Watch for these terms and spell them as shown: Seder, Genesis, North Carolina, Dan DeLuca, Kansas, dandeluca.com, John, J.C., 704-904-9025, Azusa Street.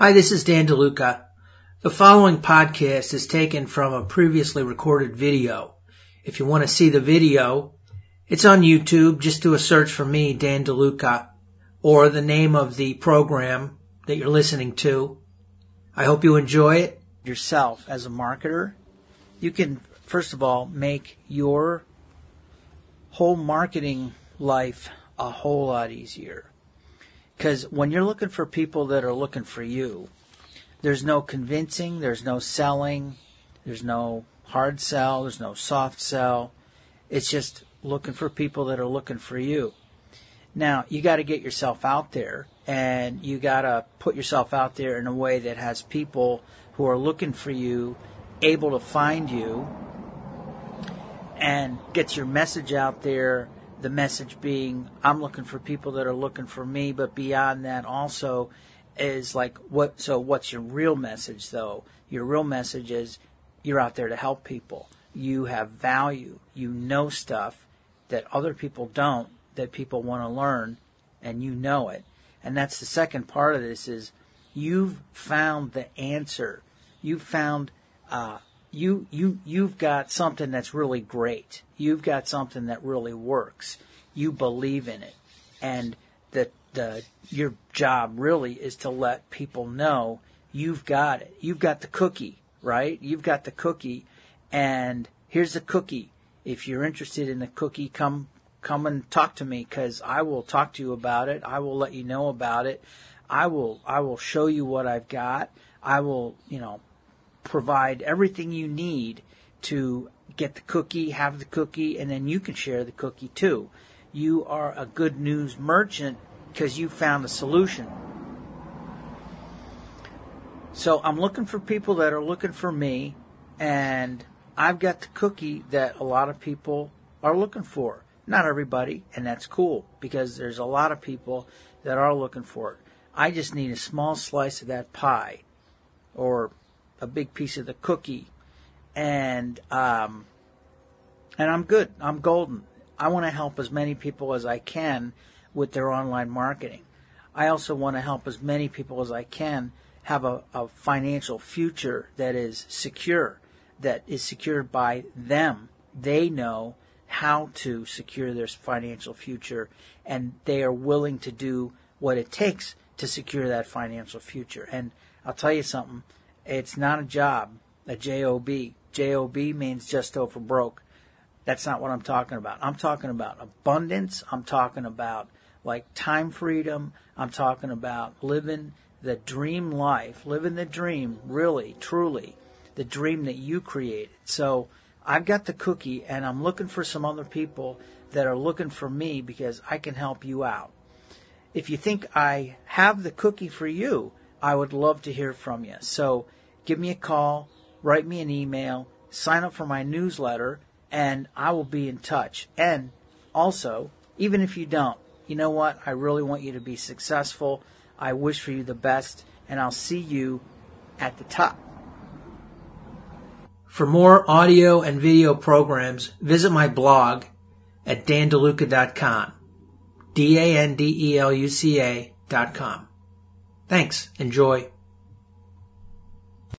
Hi, this is Dan DeLuca. The following podcast is taken from a previously recorded video. If you want to see the video, it's on YouTube. Just do a search for me, Dan DeLuca, or the name of the program that you're listening to. I hope you enjoy it. Yourself as a marketer, you can, first of all, make your whole marketing life a whole lot easier. Because when you're looking for people that are looking for you, there's no convincing, there's no selling, there's no hard sell, there's no soft sell. It's just looking for people that are looking for you. Now, you got to get yourself out there, and you got to put yourself out there in a way that has people who are looking for you able to find you and get your message out there. The message being, I'm looking for people that are looking for me, but beyond that also is like, what's your real message though? Your real message is you're out there to help people. You have value. You know stuff that other people don't, that people want to learn, and you know it. And that's the second part of this is you've found the answer. You've found, You've got something that's really great. You've got something that really works. You believe in it, and your job really is to let people know you've got it. You've got the cookie, right? You've got the cookie, and here's the cookie. If you're interested in the cookie, come and talk to me, because I will talk to you about it. I will let you know about it. I will show you what I've got. I will, provide everything you need to get the cookie, have the cookie, and then you can share the cookie too. You are a good news merchant because you found a solution. So I'm looking for people that are looking for me, and I've got the cookie that a lot of people are looking for. Not everybody, and that's cool because there's a lot of people that are looking for it. I just need a small slice of that pie or a big piece of the cookie, and I'm good. I'm golden. I want to help as many people as I can with their online marketing. I also want to help as many people as I can have a financial future that is secure, that is secured by them. They know how to secure their financial future, and they are willing to do what it takes to secure that financial future. And I'll tell you something. It's not a job, a J-O-B. J-O-B means just over broke. That's not what I'm talking about. I'm talking about abundance. I'm talking about time freedom. I'm talking about living the dream life, living the dream, really, truly, the dream that you created. So I've got the cookie, and I'm looking for some other people that are looking for me because I can help you out. If you think I have the cookie for you, I would love to hear from you. So give me a call, write me an email, sign up for my newsletter, and I will be in touch. And also, even if you don't, you know what? I really want you to be successful. I wish for you the best, and I'll see you at the top. For more audio and video programs, visit my blog at dandeluca.com. dandeluca.com. Thanks. Enjoy.